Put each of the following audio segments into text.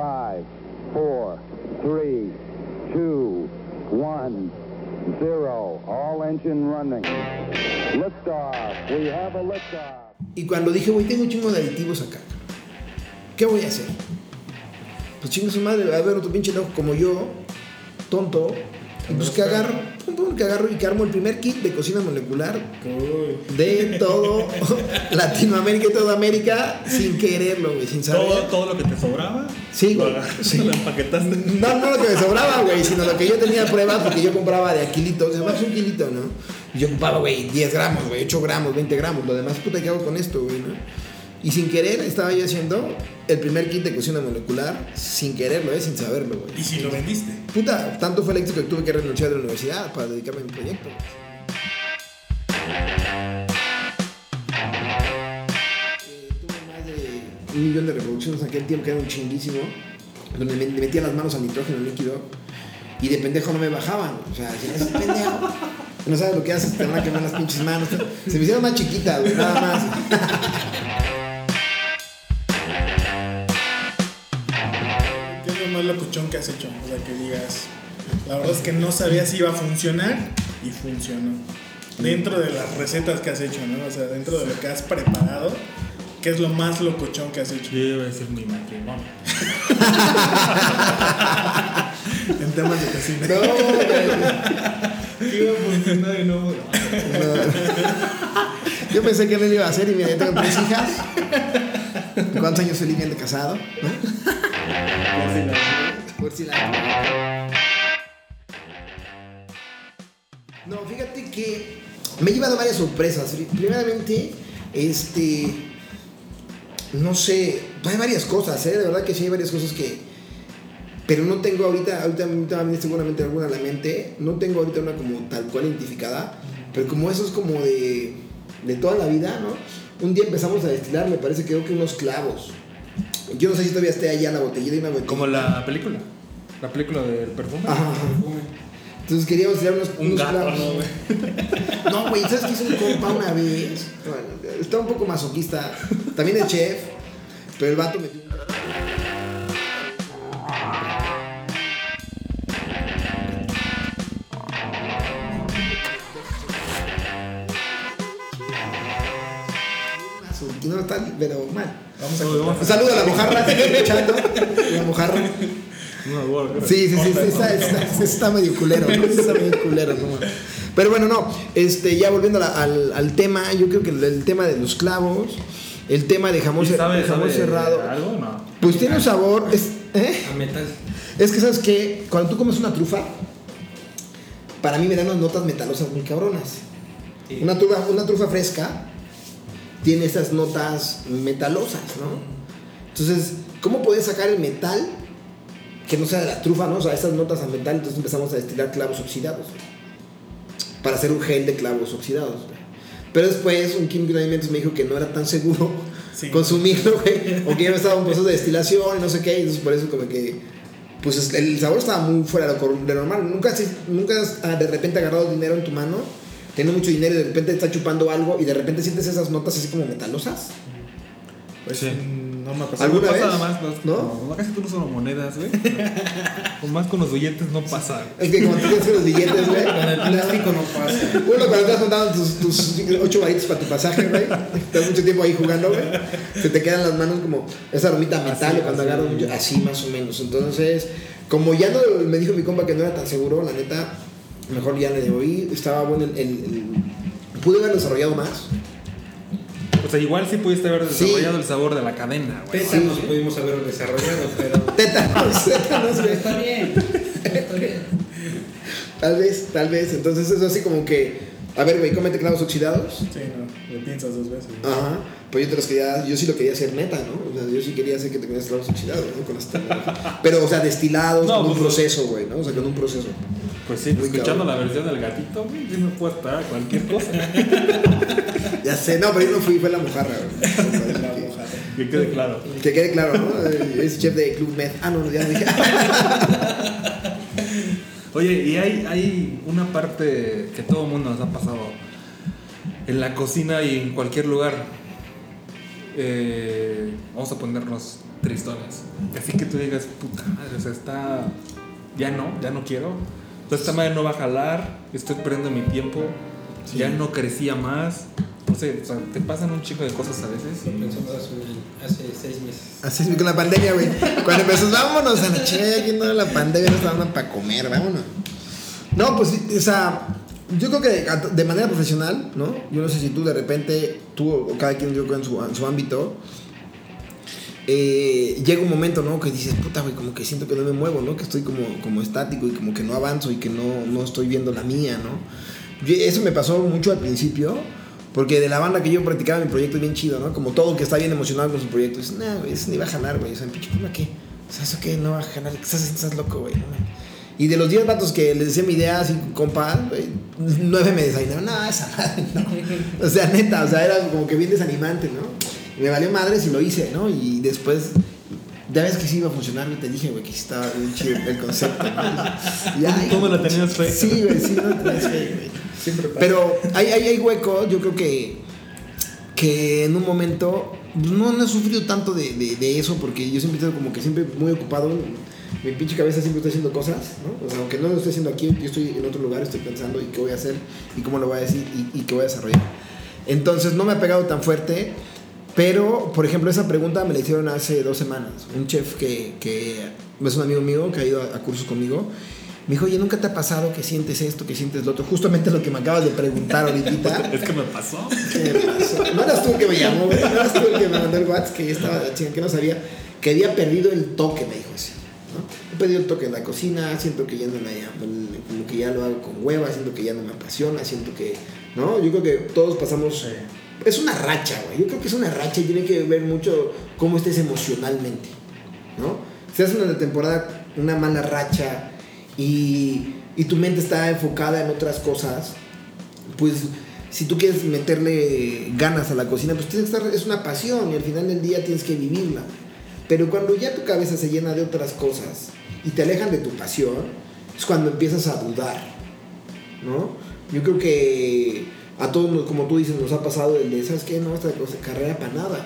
5, 4, 3, 2, 1, 0. All engine running. Liftoff. We have a liftoff. Y cuando dije, güey, tengo un chingo de aditivos acá, ¿qué voy a hacer? Pues chingo su madre, va a haber otro pinche loco como yo, tonto. Y pues que agarro, y que armo el primer kit de cocina molecular de todo Latinoamérica y toda América sin quererlo, güey, sin saber. ¿Todo lo que te sobraba? Sí, güey. Sí. ¿Lo empaquetaste? No lo que me sobraba, güey, sino lo que yo tenía pruebas, porque yo compraba de a kilitos, más un kilito, ¿no? Y yo compraba, güey, 10 gramos, güey, 8 gramos, 20 gramos, lo demás, puta, ¿qué hago con esto, güey, no? Y sin querer estaba yo haciendo el primer kit de cocina molecular sin quererlo, sin saberlo, güey. ¿Y si lo vendiste? Puta, tanto fue el éxito que tuve que renunciar de la universidad para dedicarme a mi proyecto, tuve más de 1 millón de reproducciones en aquel tiempo, que era un chinguísimo, donde me metía las manos al nitrógeno líquido y de pendejo no me bajaban. O sea, decía, ese pendejo no sabes lo que haces, te van a quemar las pinches manos. Se me hicieron más chiquitas, güey, nada más. Locuchón que has hecho, o sea, que digas, la verdad es que no sabía si iba a funcionar y funcionó. Dentro de las recetas que has hecho, ¿no? O sea, dentro de lo que has preparado, ¿qué es lo más locochón que has hecho? Yo iba a decir mi matrimonio. En temas de cocina. No, iba a funcionar y no. Yo pensé que no lo iba a hacer y mira, yo tengo 3 hijas. ¿Cuántos años soy bien de casado? ¿No? No, fíjate que me he llevado varias sorpresas. Primeramente, no sé, hay varias cosas, de verdad que sí, hay varias cosas que, pero no tengo ahorita seguramente alguna en la mente, no tengo ahorita una como tal cual identificada, pero como eso es como de toda la vida, ¿no? Un día empezamos a destilar, me parece que creo que unos clavos. Yo no sé si todavía esté allá la botellita y una botella. Como la película del perfume. Ajá. Entonces queríamos tirar unos gato, clavos. No, güey, ¿sabes qué hizo un compa una vez? Bueno, está un poco masoquista. También es chef, pero el vato metió un... No está, pero mal. Vamos a saluda a la mojarra que está escuchando. La mojarra. No, sí, está medio culero, ¿no? Está medio culero, ¿no? Pero bueno, no. Ya volviendo al tema, yo creo que el tema de los clavos, el tema de jamón cerrado. ¿Algo? No. Pues tiene un sabor. A metal. Es que sabes que cuando tú comes una trufa, para mí me dan unas notas metalosas muy cabronas. Sí. Una trufa fresca tiene esas notas metalosas, ¿no? Entonces, ¿cómo podés sacar el metal que no sea de la trufa, ¿no? O sea, esas notas a metal. Entonces empezamos a destilar clavos oxidados, ¿no? Para hacer un gel de clavos oxidados, ¿no? Pero después un químico de alimentos me dijo que no era tan seguro consumirlo, güey, o que ya no estaba en proceso de destilación y no sé qué. Entonces por eso como que pues el sabor estaba muy fuera de lo normal. Nunca has de repente agarrado dinero en tu mano, teniendo mucho dinero y de repente está chupando algo y de repente sientes esas notas así como metalosas. Pues sí. No me ha pasado. ¿Alguna vez? Nada más, no, casi tú no son monedas, güey. Más con los billetes no pasa. Es que como tú tienes los billetes, güey. Con el plástico no pasa. Bueno, cuando te has contado tus 8 varitos para tu pasaje, güey. Estás mucho tiempo ahí jugando, güey. Se te quedan las manos como esa aromita metal cuando agarras así más o menos. Entonces, como ya no me dijo mi compa que no era tan seguro, la neta, mejor ya le debo ir. Estaba bueno pude haber desarrollado más. O sea, igual sí pudiste haber desarrollado el sabor de la cadena, güey. Tétanos pudimos haber desarrollado, pero... Tétanos, güey. Está bien. Tal vez. Entonces es así como que... A ver, güey, cómete clavos oxidados. Sí, no, lo piensas 2 veces. Ajá. Pues yo sí lo quería hacer neta, ¿no? O sea, yo sí quería hacer que te comieras clavos oxidados, ¿no? Con pero, o sea, destilados, no, con un proceso, güey, ¿no? O sea, con un proceso. Pues sí, muy escuchando cabrón. La versión del gatito, güey, yo no puedo estar a cualquier cosa. Ya sé, no, pero yo no fui, fue la mojarra, güey. Que quede claro. Que quede claro, ¿no? Es chef de Club Med. Ah, no, ya dije. Oye, y hay una parte que todo el mundo nos ha pasado en la cocina y en cualquier lugar. Vamos a ponernos tristones. Así que tú digas, puta madre, o sea, está... Ya no quiero. Entonces, esta madre no va a jalar, estoy perdiendo mi tiempo, sí. Ya no crecía más. No sé, o sea, te pasan un chico de cosas a veces. Sí. Hace 6 meses. Hace 6 meses, con la pandemia, güey. Cuando empezamos, vámonos a la che, aquí no, la pandemia no está dando para comer, vámonos. No, pues, o sea, yo creo que de manera profesional, ¿no? Yo no sé si tú de repente, tú o cada quien yo creo en su ámbito, llega un momento, ¿no? Que dices, puta, güey, como que siento que no me muevo, ¿no? Que estoy como estático y como que no avanzo y que no estoy viendo la mía, ¿no? Eso me pasó mucho al principio, porque de la banda que yo practicaba mi proyecto es bien chido, ¿no? Como todo que está bien emocionado con su proyecto, dices, nah, güey, eso ni va a jalar, güey. O sea, pinche, ¿para qué? O sea, ¿eso qué? No va a jalar. Estás loco, güey, ¿no? Y de los 10 vatos que les decía mi idea así, compa, 9 me desanimaron. No, esa madre, no. O sea, neta, o sea, era como que bien desanimante, ¿no? Y me valió madres y lo hice, ¿no? Y después, ya ves que sí iba a funcionar, te dije, güey, que sí estaba bien chido el concepto, ¿no? ¿Cómo lo tenías fe? Sí, güey, sí, no tenías fe, güey. Siempre pasa. Pero hay hueco, yo creo que en un momento, no he sufrido tanto de eso, porque yo siempre estoy como que siempre muy ocupado. Mi pinche cabeza siempre está haciendo cosas, ¿no? O sea, aunque no lo esté haciendo aquí, yo estoy en otro lugar, estoy pensando y qué voy a hacer y cómo lo voy a decir y qué voy a desarrollar. Entonces, no me ha pegado tan fuerte, pero, por ejemplo, esa pregunta me la hicieron hace 2 semanas. Un chef que es un amigo mío que ha ido a cursos conmigo, me dijo, oye, ¿nunca te ha pasado que sientes esto, que sientes lo otro? Justamente lo que me acabas de preguntar ahorita. Es que me pasó. ¿Qué pasó? No eras tú el que me llamó, ¿no? No eras tú el que me mandó el WhatsApp, que estaba, que no sabía, que había perdido el toque, me dijo así. ¿No? He perdido el toque en la cocina, siento que ya no me llamo, como que ya lo hago con hueva, siento que ya no me apasiona, siento que, ¿no? Yo creo que todos pasamos, es una racha, güey, yo creo que es una racha y tiene que ver mucho cómo estés emocionalmente, ¿no? Si haces una temporada, una mala racha y tu mente está enfocada en otras cosas, pues si tú quieres meterle ganas a la cocina, pues tienes que estar, es una pasión y al final del día tienes que vivirla. Pero cuando ya tu cabeza se llena de otras cosas y te alejan de tu pasión, es cuando empiezas a dudar, ¿no? Yo creo que a todos, como tú dices, nos ha pasado el de, ¿sabes qué? No, esta carrera para nada.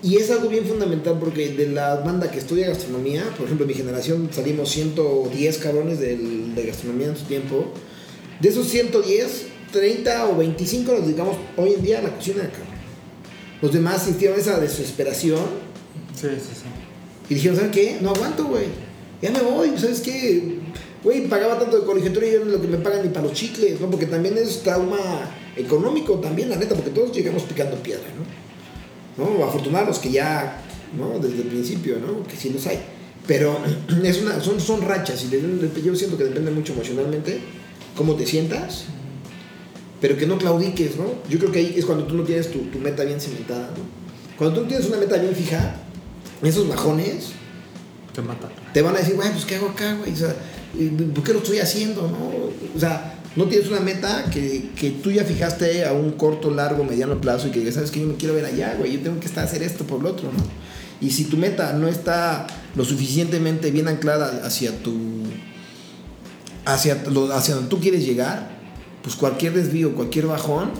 Y es algo bien fundamental porque de la banda que estudia gastronomía, por ejemplo, en mi generación salimos 110 cabrones de gastronomía en su tiempo. De esos 110, 30 o 25 los dedicamos hoy en día a la cocina de carne. Los demás sintieron esa desesperación. Sí. Y dijeron, ¿sabes qué? No aguanto, güey. Ya me voy, ¿sabes qué? Güey, pagaba tanto de colegiatura y yo no lo que me pagan ni para los chicles, ¿no? Porque también es trauma económico, también, la neta, porque todos llegamos picando piedra, ¿no? Afortunados que ya, ¿no? Desde el principio, ¿no? Que sí los hay. Pero es son rachas y yo siento que depende mucho emocionalmente cómo te sientas, pero que no claudiques, ¿no? Yo creo que ahí es cuando tú no tienes tu meta bien cimentada, ¿no? Cuando tú tienes una meta bien fijada, esos bajones te matan. Te van a decir, güey, pues ¿qué hago acá, güey? O sea, ¿por qué lo estoy haciendo, no? O sea, no tienes una meta que tú ya fijaste a un corto, largo, mediano plazo y que sabes que yo me quiero ver allá, güey. Yo tengo que estar a hacer esto por lo otro, ¿no? Y si tu meta no está lo suficientemente bien anclada hacia donde tú quieres llegar, pues cualquier desvío, cualquier bajón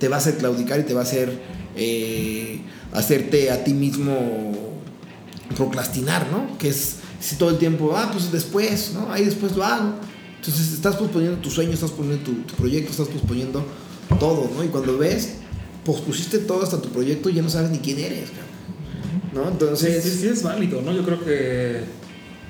te va a hacer claudicar y te va a hacer hacerte a ti mismo procrastinar, ¿no? Que es si todo el tiempo, pues después, ¿no? Ahí después lo hago. Entonces estás posponiendo tu sueño, estás posponiendo tu proyecto, estás posponiendo todo, ¿no? Y cuando ves, pospusiste todo hasta tu proyecto y ya no sabes ni quién eres, ¿no? Entonces... Sí, es válido, ¿no? Yo creo que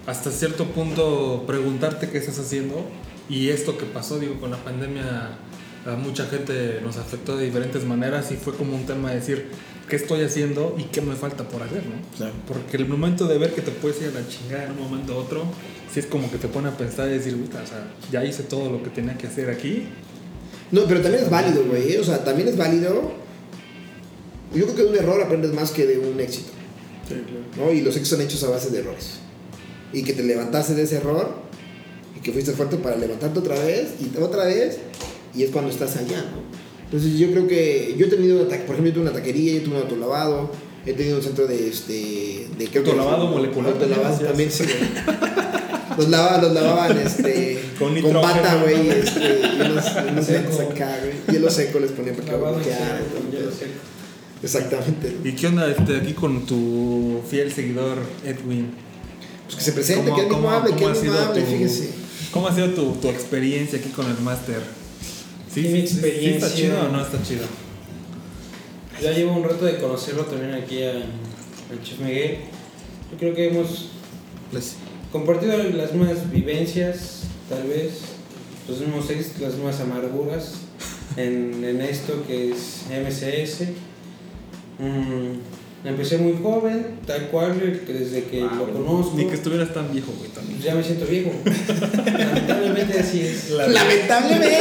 hasta cierto punto preguntarte qué estás haciendo y esto que pasó, digo, con la pandemia a mucha gente nos afectó de diferentes maneras y fue como un tema de decir qué estoy haciendo y qué me falta por hacer, ¿no? Claro. Porque el momento de ver que te puedes ir a la chingada en un momento u otro, sí es como que te pone a pensar y decir, o sea, ya hice todo lo que tenía que hacer aquí. No, pero también es válido, güey. O sea, también es válido. Yo creo que de un error aprendes más que de un éxito. Sí, claro. ¿No? Y los éxitos son hechos a base de errores. Y que te levantaste de ese error y que fuiste fuerte para levantarte otra vez y otra vez. Y es cuando estás allá, ¿no? Entonces yo creo que yo he tenido un ataque, por ejemplo, yo tuve una taquería, yo tuve un autolavado, he tenido un centro de creo autolavado, molecular, autolavado también, sí, los lavaban con bata, güey, y unos acá, güey, hielo seco les ponía para que Exactamente. ¿Y qué onda aquí con tu fiel seguidor Edwin? Pues que se presente, que no hable, que no hable, fíjese. ¿Cómo ha sido tu experiencia aquí con el máster? Sí, ¿está chido o no está chido? Ya llevo un rato de conocerlo también aquí al Chef Miguel. Yo creo que hemos compartido las mismas vivencias, tal vez, los mismos éxitos, las mismas amarguras en esto que es MCS. Empecé muy joven, tal cual, desde que lo conozco. Ni que estuvieras tan viejo, güey, también. Ya me siento viejo. Lamentablemente así es. ¡Lamentablemente!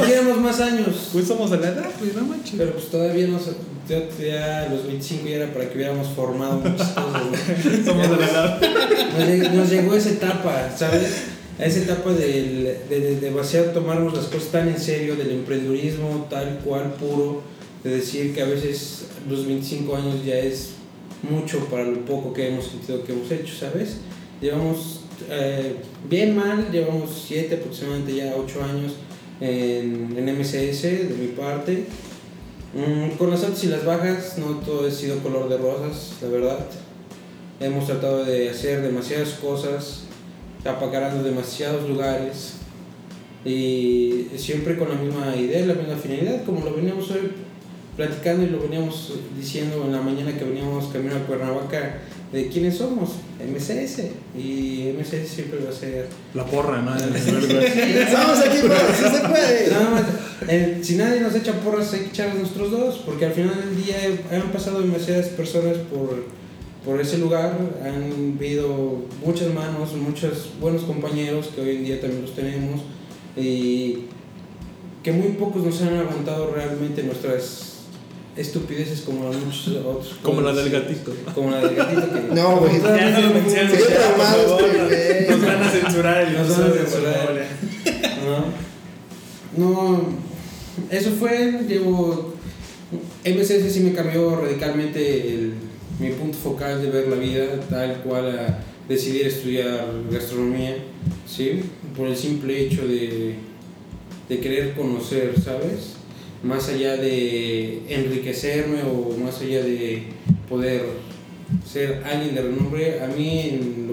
Quisiéramos más años. Pues somos a la edad, pues no manches. Pero pues todavía no... Ya a los 25 ya era para que hubiéramos formado muchas cosas, ¿no? Somos de la edad. Nos llegó esa etapa, ¿sabes? A esa etapa de vaciar, tomarnos las cosas tan en serio, del emprendedurismo tal cual, puro, de decir que a veces los 25 años ya es mucho para lo poco que hemos sentido que hemos hecho, ¿sabes? Llevamos bien mal, llevamos 7, aproximadamente ya 8 años en MCS de mi parte. Con las altas y las bajas, no todo ha sido color de rosas, la verdad. Hemos tratado de hacer demasiadas cosas, apacarando demasiados lugares y siempre con la misma idea, la misma finalidad, como lo veníamos hoy platicando y lo veníamos diciendo en la mañana que veníamos camino a Cuernavaca, de quiénes somos, MCS, y MCS siempre va a ser la porra, ¿no? Estamos aquí para si se puede. Nada más, si nadie nos echa porras hay que echarlas nosotros dos, porque al final del día han pasado demasiadas personas por ese lugar, han habido muchas manos, muchos buenos compañeros que hoy en día también los tenemos y que muy pocos nos han aguantado realmente nuestras estupideces como la de muchos otros. Como la del gatito. Como la del gatito. Que no, güey. Nos van a censurar el episodio. No, eso fue. Llevo. MCS sí me cambió radicalmente mi punto focal de ver la vida, tal cual a decidir estudiar gastronomía, ¿sí? Por el simple hecho de querer conocer, ¿sabes? Más allá de enriquecerme o más allá de poder ser alguien de renombre, a mí en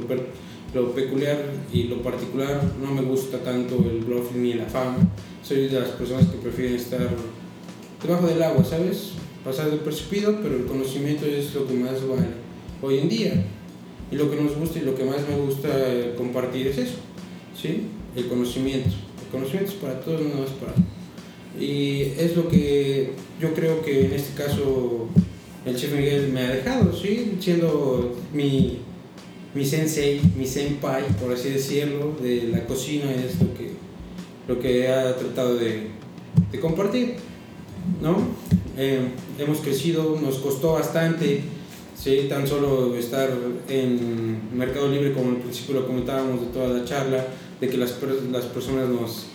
lo peculiar y lo particular no me gusta tanto el bluff ni la fama. Soy de las personas que prefieren estar debajo del agua, ¿sabes? Pasar desapercibido, pero el conocimiento es lo que más vale hoy en día. Y lo que nos gusta y lo que más me gusta compartir es eso, ¿sí? El conocimiento. El conocimiento es para todos, no es para... Y es lo que yo creo que en este caso el Chef Miguel me ha dejado, ¿sí? Siendo mi sensei, mi senpai, por así decirlo, de la cocina, es lo que ha tratado de compartir, ¿no? Hemos crecido, nos costó bastante, ¿sí? Tan solo estar en Mercado Libre, como al principio lo comentábamos de toda la charla, de que las personas nos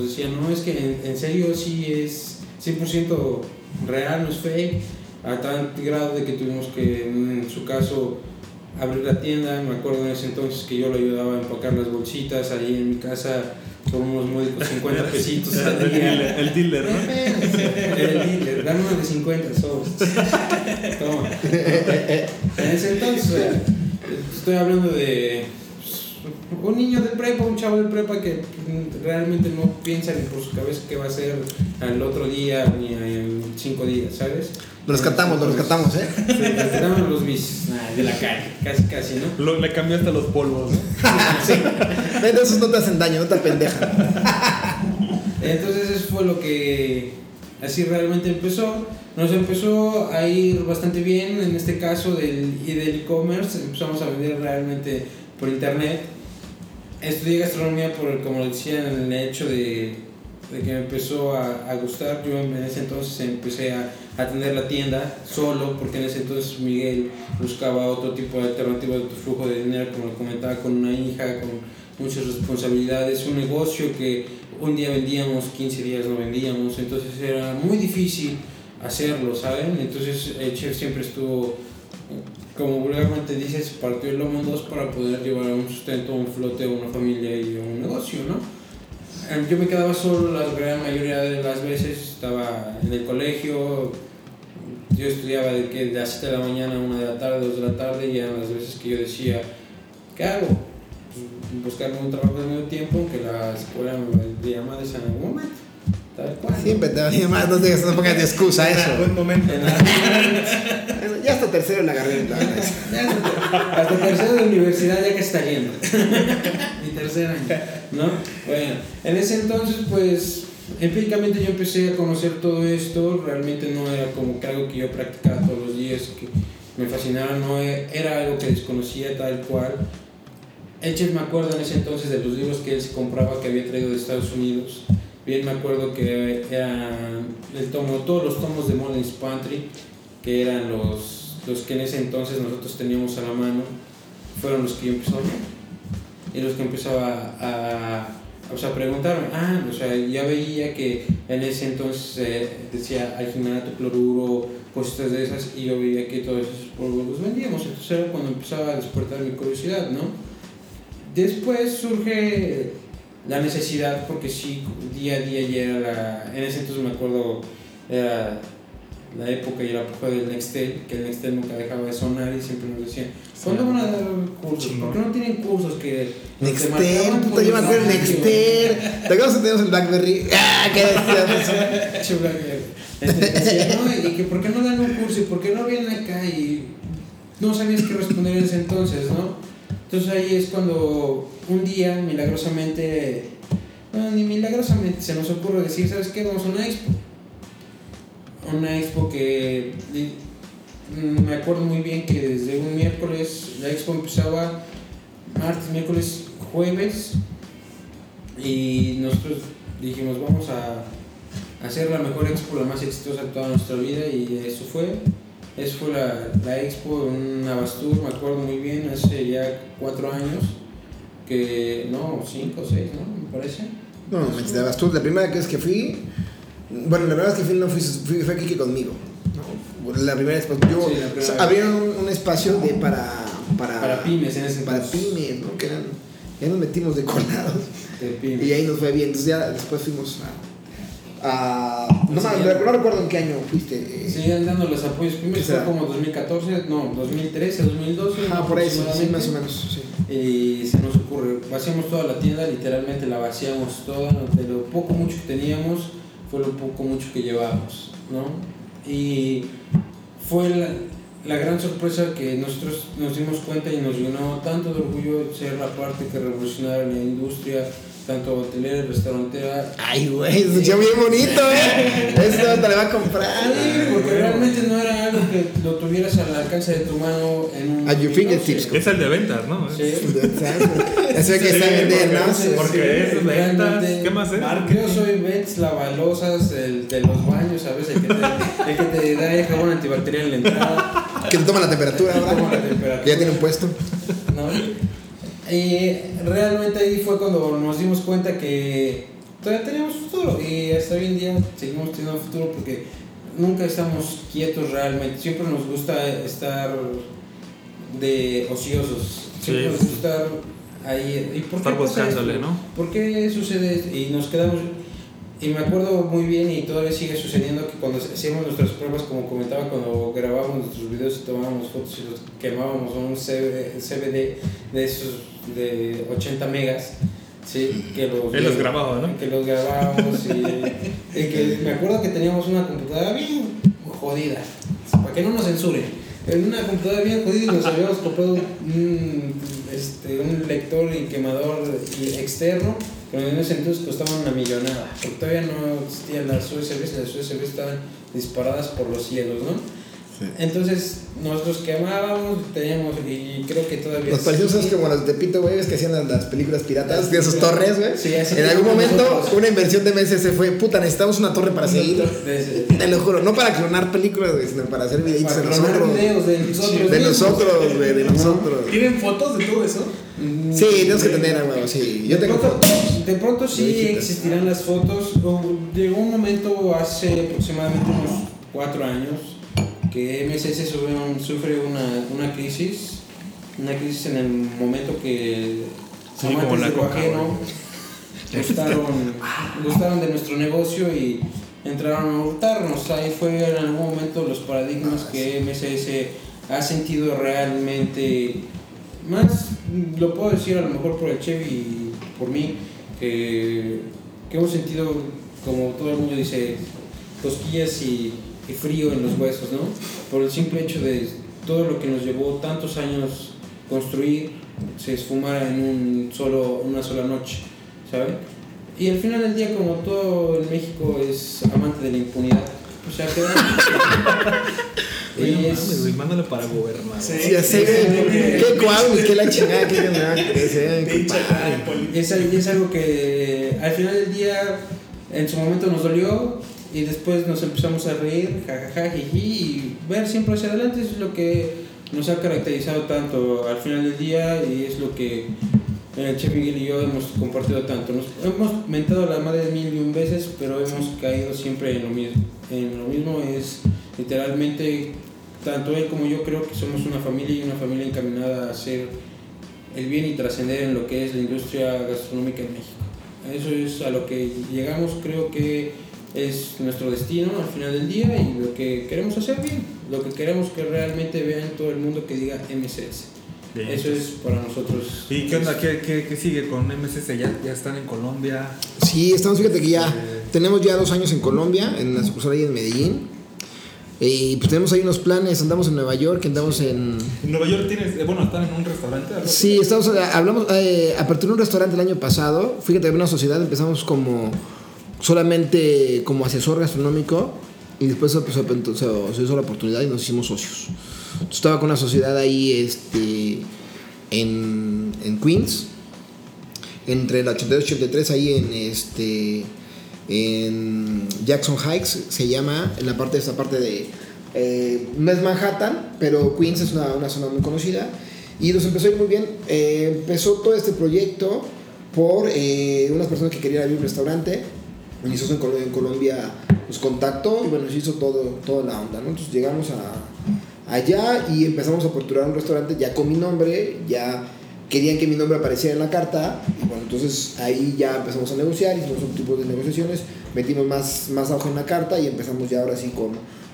decían, no, es que en serio sí es 100% real, no es fake, a tal grado de que tuvimos que, en su caso, abrir la tienda. Me acuerdo en ese entonces que yo lo ayudaba a empacar las bolsitas, ahí en mi casa, con unos módicos 50 pesitos. El dealer, ¿no? El dealer, dame uno de 50 sobres. Toma. En ese entonces, estoy hablando de... un niño de prepa, un chavo de prepa que realmente no piensa ni por su cabeza qué va a hacer al otro día ni en 5 días, ¿sabes? Lo rescatamos, ¿eh? Sí, rescatamos los bicis de la calle, casi, ¿no? Le cambió hasta los polvos, ¿no? Sí. Entonces no te hacen daño, no te pendeja. Entonces eso fue lo que así realmente empezó. Nos empezó a ir bastante bien en este caso del e-commerce. Empezamos a vender realmente por internet. Estudié gastronomía como le decía, en el hecho de que me empezó a gustar. Yo en ese entonces empecé a atender la tienda solo, porque en ese entonces Miguel buscaba otro tipo de alternativa de tu flujo de dinero, como lo comentaba, con una hija, con muchas responsabilidades, un negocio que un día vendíamos, 15 días no vendíamos, entonces era muy difícil hacerlo, ¿saben? Entonces el chef siempre estuvo... como vulgarmente dices, partió el lomo en dos para poder llevar un sustento, un flote, una familia y un negocio, ¿no? Yo me quedaba solo la gran mayoría de las veces, estaba en el colegio, yo estudiaba de las 7 de la mañana a 1 de la tarde, 2 de la tarde, y eran las veces que yo decía, ¿qué hago? Buscarme un trabajo de medio tiempo, aunque la escuela me llama de San Agustín, tal cual. Siempre te va a llamar, no te pongas de excusa eso. En algún momento. Ya hasta tercero en la carrera. Hasta tercero de universidad ya que está yendo. Mi tercer año, ¿no? Bueno, en ese entonces, pues, empíricamente yo empecé a conocer todo esto. Realmente no era como que algo que yo practicaba todos los días, que me fascinaba, no era algo que desconocía tal cual. Eches, me acuerdo en ese entonces de los libros que él se compraba que había traído de Estados Unidos. Bien me acuerdo que eran el tomo, todos los tomos de Molins Pantry, que eran los que en ese entonces nosotros teníamos a la mano, fueron los que yo empezaba a leer. Y los que empezaba a preguntarme, ya veía que en ese entonces decía alginato, cloruro, cosas de esas, y yo veía que todos esos polvos los vendíamos. Entonces era cuando empezaba a despertar mi curiosidad, ¿no? Después surge la necesidad, porque sí, día a día ya era en ese entonces me acuerdo, era la época y la época del Nextel, que el Nextel nunca dejaba de sonar y siempre nos decían, ¿cuándo van a dar cursos? ¿Por qué no tienen cursos que Nextel? Puta, yo me acuerdo del Nextel. ¿Te acuerdas que teníamos el Blackberry? ¡Ah, qué bestia! Blackberry. Y que ¿por qué no dan un curso? ¿Y por qué no vienen acá? Y no sabías qué responder en ese entonces, ¿no? Entonces ahí es cuando un día milagrosamente, no, ni milagrosamente, se nos ocurre decir, ¿sabes qué? Vamos a una expo. Una expo que me acuerdo muy bien que desde un miércoles, la expo empezaba martes, miércoles, jueves, y nosotros dijimos, vamos a hacer la mejor expo, la más exitosa de toda nuestra vida, y eso fue. Esa fue la expo en Abastur, me acuerdo muy bien, hace ya 4 años, que no, 5 o 6, ¿no? Me parece. No, de Abastur, la primera vez que fui, bueno, la verdad es que fui, no fui fue Kiki conmigo, ¿no? La primera expo, yo, sí, abrieron un espacio de, para pymes en ese entonces. Para pymes, ¿no? Que eran, ya nos metimos de colados, y ahí nos fue bien, entonces ya después fuimos no recuerdo en qué año fuiste. Seguían dando los apoyos. Primero fue como 2014, no, 2013, 2012. Ah, por ahí, sí, más o menos. Sí. Y se nos ocurre, vaciamos toda la tienda, literalmente la vaciamos toda, de lo poco mucho que teníamos, fue lo poco mucho que llevábamos, ¿no? Y fue la gran sorpresa que nosotros nos dimos cuenta y nos llenó tanto de orgullo ser la parte que revolucionara la industria, tanto hotelera, restaurantera. Ay, güey, se escuchó bien bonito, ¿eh? Eso te lo va a comprar. Sí, porque realmente no era algo que lo tuvieras al alcance de tu mano en un. A your fingertips. Es el de ventas, ¿no? Sí. Eso es que está vendiendo. Porque es ventas. ¿Qué más es? Yo soy Vets, lavalosas, el de los baños, ¿sabes? El que te da el jabón antibacterial en la entrada. Que te toma la temperatura, ¿verdad? Ya tiene un puesto. No. Y realmente ahí fue cuando nos dimos cuenta que todavía teníamos futuro, y hasta hoy en día seguimos teniendo futuro porque nunca estamos quietos realmente, siempre nos gusta estar de ociosos, siempre nos gusta estar ahí. ¿Y por qué estar buscándole, no? ¿Por qué sucede esto? Y nos quedamos, y me acuerdo muy bien y todavía sigue sucediendo que cuando hacíamos nuestras pruebas, como comentaba, cuando grabábamos nuestros videos y tomábamos fotos y los quemábamos con un CBD de esos de 80 megas, ¿sí? Que los grababa, ¿no? Que los grabábamos y que me acuerdo que teníamos una computadora bien jodida, para que no nos censuren. En una computadora bien jodida y nos habíamos comprado un lector y quemador externo, pero en ese entonces costaban 1 millonada, porque todavía no existían las USBs, las USBs estaban disparadas por los cielos, ¿no? Sí. Entonces nosotros quemábamos, teníamos, y creo que todavía nos parecían esas como las de Pito, güey, que hacían las películas piratas de esas torres, güey. Sí, en algún momento nosotros, una inversión de meses se fue, puta, necesitamos una torre para seguir. Te lo juro, no para clonar películas, güey, sino para hacer videitos de nosotros. De nosotros. ¿Tienen fotos de todo eso? Sí, tenemos que tener, güey, sí. Yo tengo fotos. De pronto sí existirán las fotos. Llegó un momento hace aproximadamente unos 4 años que MSS sufre una crisis. Una crisis en el momento que amantes de lo ajeno gustaron de nuestro negocio y entraron a hurtarnos. Ahí fue en algún momento los paradigmas que MSS ha sentido realmente más, lo puedo decir a lo mejor por el Chevy y por mí, que hemos sentido, como todo el mundo dice, cosquillas y frío en los huesos, ¿no? Por el simple hecho de todo lo que nos llevó tantos años construir se esfumara en una sola noche, ¿sabes? Y al final del día, como todo en México es amante de la impunidad, o sea, que y es... mándalo para gobernar. Sí, ya sé. Qué guau, qué la chingada, qué nada. Es algo que al final del día en su momento nos dolió y después nos empezamos a reír, jajaja, jiji, y ver siempre hacia adelante es lo que nos ha caracterizado tanto al final del día y es lo que el Chef Miguel y yo hemos compartido tanto. Nos hemos mentado a la madre 1,000 y un veces, pero hemos caído siempre en lo mismo. En lo mismo es literalmente, tanto él como yo creo que somos una familia y una familia encaminada a hacer el bien y trascender en lo que es la industria gastronómica en México. Eso es a lo que llegamos, creo que es nuestro destino al final del día y lo que queremos hacer bien, lo que queremos que realmente vean todo el mundo que diga MSS. Bien. Eso es para nosotros. ¿Y qué onda? ¿Qué sigue con MSS? ¿Ya están en Colombia? Sí, estamos, fíjate que ya tenemos ya 2 años en Colombia, en la sucursal ahí en Medellín. Y pues tenemos ahí unos planes, andamos en Nueva York, andamos en... ¿En Nueva York tienes, bueno, están en un restaurante? Sí, estamos, hablamos, aperturé un restaurante el año pasado, fíjate, en una sociedad empezamos como solamente como asesor gastronómico y después pues, se hizo la oportunidad y nos hicimos socios. Yo estaba con una sociedad ahí en Queens, entre el 82 y 83, ahí en Jackson Heights, se llama, en la parte de esta parte de no es Manhattan, pero Queens es una zona muy conocida y nos empezó a ir muy bien. Empezó todo este proyecto por unas personas que querían abrir un restaurante. Mi socio en Colombia nos contactó y bueno, nos hizo toda la onda, ¿no? Entonces llegamos allá y empezamos a aperturar un restaurante ya con mi nombre, ya querían que mi nombre apareciera en la carta y bueno, entonces ahí ya empezamos a negociar, hicimos un tipo de negociaciones, metimos más auge en la carta y empezamos ya ahora sí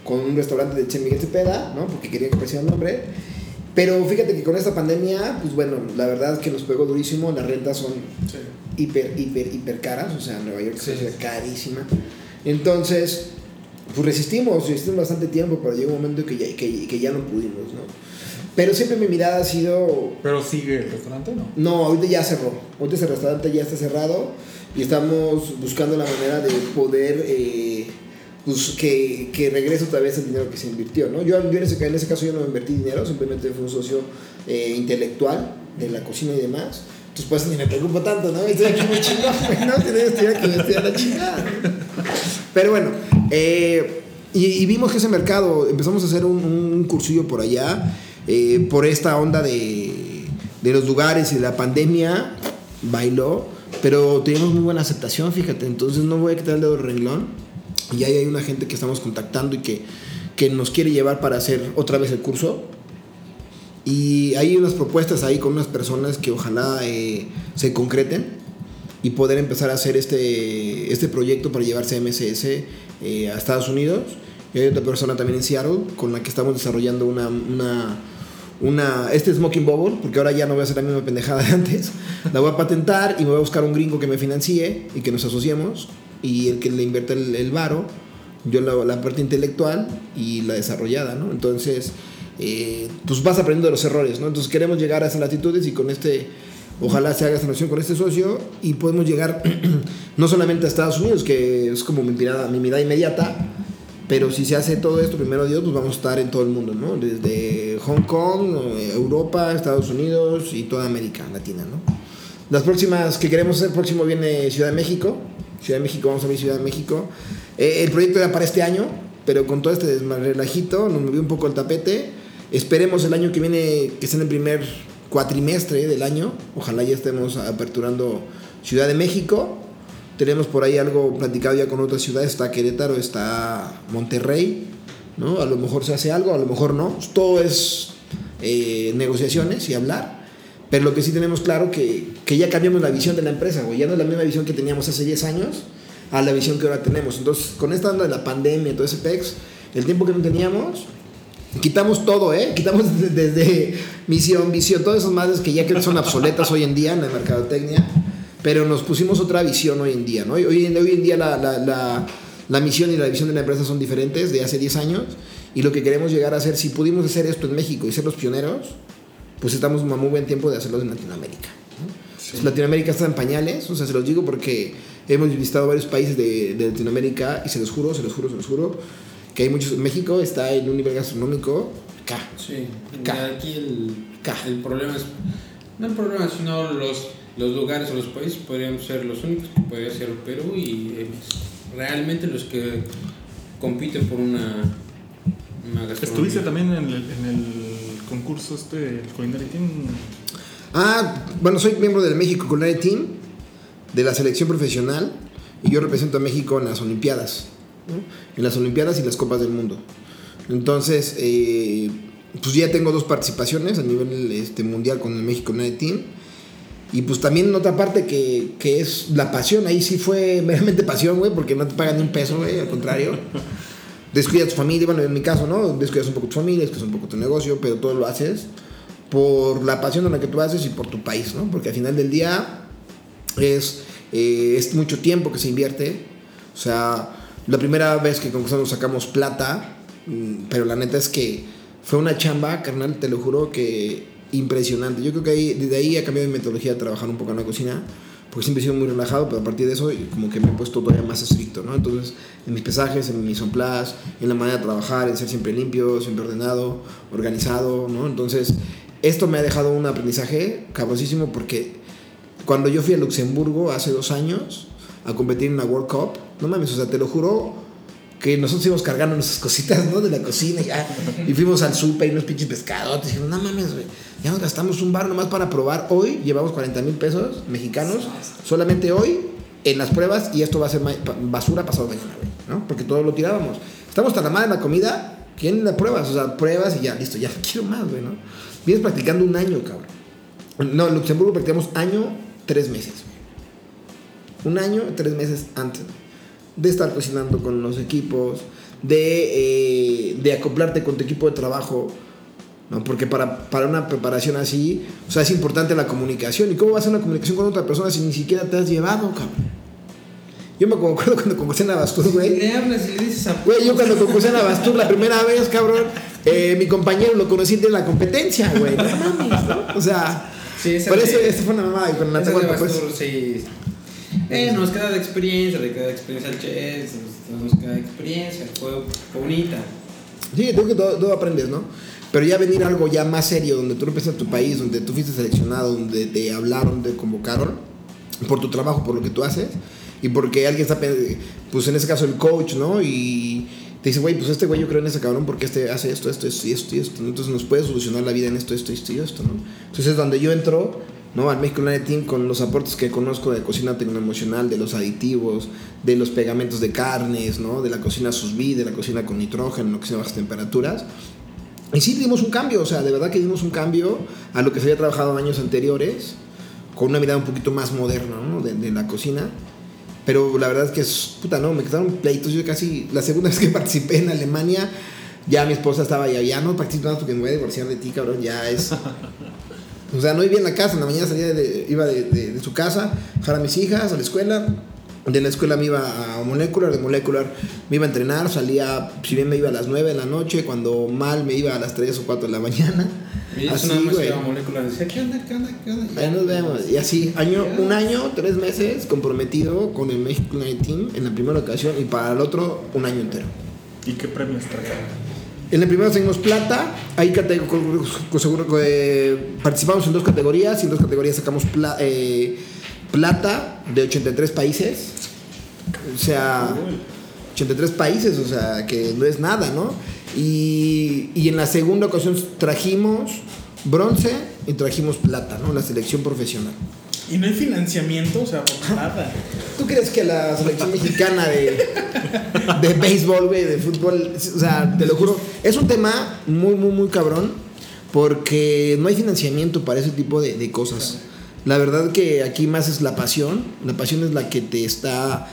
con un restaurante de Chef Miguel Cepeda, ¿no? Porque querían que apareciera el nombre. Pero fíjate que con esta pandemia, pues bueno, la verdad es que nos pegó durísimo, las rentas son hiper caras, o sea, Nueva York es carísima. Entonces, pues resistimos bastante tiempo, pero llegó un momento que ya no pudimos, ¿no? Pero siempre mi mirada ha sido... ¿Pero sigue el restaurante, no? No, ahorita ya cerró, ahorita ese restaurante ya está cerrado y estamos buscando la manera de poder... pues que regrese otra vez el dinero que se invirtió, ¿no? Yo en ese caso yo no invertí dinero, simplemente fui un socio intelectual de la cocina y demás. Entonces pues ni me preocupo tanto, ¿no? Estoy aquí muy chingón, ¿no? Tenía que investigar la chingada. Pero bueno, y vimos que ese mercado, empezamos a hacer un cursillo por allá, por esta onda de los lugares y de la pandemia, bailó, pero tuvimos muy buena aceptación, fíjate, entonces no voy a quitar el dedo del renglón. Y ahí hay una gente que estamos contactando y que nos quiere llevar para hacer otra vez el curso. Y hay unas propuestas ahí con unas personas que ojalá se concreten y poder empezar a hacer este proyecto para llevarse a MSS a Estados Unidos. Y hay otra persona también en Seattle con la que estamos desarrollando este Smoking Bubble, porque ahora ya no voy a hacer la misma pendejada de antes. La voy a patentar y me voy a buscar un gringo que me financie y que nos asociemos. Y el que le invierte el varo, yo la parte intelectual y la desarrollada, ¿no? Entonces, pues vas aprendiendo de los errores, ¿no? Entonces queremos llegar a esas latitudes y con ojalá se haga esta relación con este socio y podemos llegar no solamente a Estados Unidos, que es como mi mirada inmediata, pero si se hace todo esto, primero Dios, pues vamos a estar en todo el mundo, ¿no? Desde Hong Kong, Europa, Estados Unidos y toda América Latina, ¿no? Las próximas que queremos hacer, el próximo viene Ciudad de México, vamos a ver Ciudad de México. El proyecto era para este año, pero con todo este desmarrelajito nos movió un poco el tapete. Esperemos el año que viene, que sea en el primer cuatrimestre del año. Ojalá ya estemos aperturando Ciudad de México. Tenemos por ahí algo platicado ya con otras ciudades. Está Querétaro, está Monterrey, ¿no? A lo mejor se hace algo, a lo mejor no. Todo es negociaciones y hablar. Pero lo que sí tenemos claro que ya cambiamos la visión de la empresa, güey. Ya no es la misma visión que teníamos hace 10 años. a la visión que ahora tenemos. Entonces, con esta onda de la pandemia, todo ese pex, el tiempo que no teníamos, quitamos todo, quitamos desde misión, visión, todas esas madres que ya creo que son obsoletas hoy en día en la mercadotecnia, pero nos pusimos otra visión hoy en día, ¿no? Hoy en día la misión y la visión de la empresa son diferentes de hace 10 años, y lo que queremos llegar a hacer, si pudimos hacer esto en México y ser los pioneros, pues estamos a muy buen tiempo de hacerlo en Latinoamérica, ¿no? Sí. Pues Latinoamérica está en pañales, o sea, se los digo porque hemos visitado varios países de Latinoamérica y se los juro, que hay muchos. México está en un nivel gastronómico acá. Sí, aquí el problema es, no el problema, sino los lugares o los países podrían ser los únicos que podría ser Perú y realmente los que compiten por una gastronomía. ¿Estuviste también en el concurso el Culinary Team? Ah, bueno, soy miembro del Mexico Culinary Team, de la selección profesional, y yo represento a México en las Olimpiadas, ¿no? En las Olimpiadas y las Copas del Mundo. Entonces, pues ya tengo 2 participaciones a nivel mundial con el Mexico United Team. Y pues también en otra parte que es la pasión. Ahí sí fue meramente pasión, güey, porque no te pagan ni un peso, güey, al contrario. Descuidas tu familia, bueno, en mi caso, ¿no? Descuidas un poco tu familia, descuidas un poco tu negocio, pero todo lo haces por la pasión en la que tú haces y por tu país, ¿no? Porque al final del día es mucho tiempo que se invierte. O sea, la primera vez que concursamos sacamos plata, pero la neta es que fue una chamba, carnal, te lo juro que impresionante. Yo creo que desde ahí ha cambiado mi metodología de trabajar un poco en la cocina, porque siempre he sido muy relajado, pero a partir de eso como que me he puesto todavía más estricto, ¿no? Entonces, en mis pesajes, en mis en place, en la manera de trabajar, en ser siempre limpio, siempre ordenado, organizado, ¿no? Entonces, esto me ha dejado un aprendizaje cabrosísimo, porque cuando yo fui a Luxemburgo hace 2 años a competir en una World Cup, no mames, o sea, te lo juro que nosotros íbamos cargando nuestras cositas, ¿no? De la cocina y fuimos al súper y unos pinches pescadotes. Dijimos, no mames, güey, ya nos gastamos un bar nomás para probar. Hoy llevamos $40,000 mexicanos solamente hoy en las pruebas, y esto va a ser basura pasado mañana, güey, ¿no? Porque todo lo tirábamos. Estamos tan amados en la comida que en las pruebas, o sea, pruebas y ya, listo, ya quiero más, güey, ¿no? Vienes practicando un año, cabrón. No, en Luxemburgo practicamos 1 año, 3 meses, güey. 1 año, 3 meses antes, güey, de estar cocinando con los equipos, de acoplarte con tu equipo de trabajo, ¿no? Porque para una preparación así, o sea, es importante la comunicación. ¿Y cómo vas a hacer una comunicación con otra persona si ni siquiera te has llevado, cabrón? Yo me acuerdo cuando concursé en Navastur, güey. ¿Qué hablas y le dices a... Güey, yo cuando concursé en Navastur la primera vez, cabrón, mi compañero lo conocí de la competencia, güey. No mames, ¿no? O sea, sí, esa fue una mamada. Y con la Navastur, pues, sí... nos queda de experiencia, le queda de experiencia al chef, nos queda de experiencia, fue bonita. Sí, creo que todo aprendes, ¿no? Pero ya venir algo ya más serio, donde tú empiezas tu país, donde tú fuiste seleccionado, donde te hablaron, te convocaron por tu trabajo, por lo que tú haces, y porque alguien está, pues en ese caso el coach, ¿no? Y te dice, güey, pues este güey yo creo en ese cabrón porque este hace esto, ¿no? Entonces nos puede solucionar la vida en esto, ¿no? Entonces es donde yo entro, ¿no? Al Mexico United Team, con los aportes que conozco de cocina tecnoemocional, de los aditivos, de los pegamentos de carnes, ¿no? De la cocina sous vide, de la cocina con nitrógeno, que se bajas temperaturas. Y sí dimos un cambio, o sea, de verdad que dimos un cambio a lo que se había trabajado años anteriores, con una mirada un poquito más moderna, ¿no? De la cocina. Pero la verdad es que, no, me quedaron pleitos. Yo casi, la segunda vez que participé en Alemania, ya mi esposa estaba allá, ya no participo nada porque me voy a divorciar de ti, cabrón, ya es... O sea, no vivía en la casa, en la mañana salía iba de su casa, dejaba a mis hijas a la escuela, de la escuela me iba a Molecular, de Molecular me iba a entrenar, salía, si bien me iba a las 9 de la noche, cuando mal me iba a las 3 o 4 de la mañana. Y así, güey. Molecular decía, ¿qué onda? Ahí nos vemos. Y así, un año, 3 meses, comprometido con el Mexico United Team en la primera ocasión, y para el otro, un año entero. ¿Y qué premios trajeron? En el primero seguimos plata, ahí participamos en 2 categorías, y en 2 categorías sacamos plata de 83 países. O sea, 83 países, o sea, que no es nada, ¿no? Y en la segunda ocasión trajimos bronce y trajimos plata, ¿no? La selección profesional. ¿Y no hay financiamiento? O sea, por nada. ¿Tú crees que la selección mexicana de béisbol, güey, de fútbol, o sea, te lo juro, es un tema muy, muy, muy cabrón, porque no hay financiamiento para ese tipo de cosas. La verdad que aquí más es la pasión. La pasión es la que te está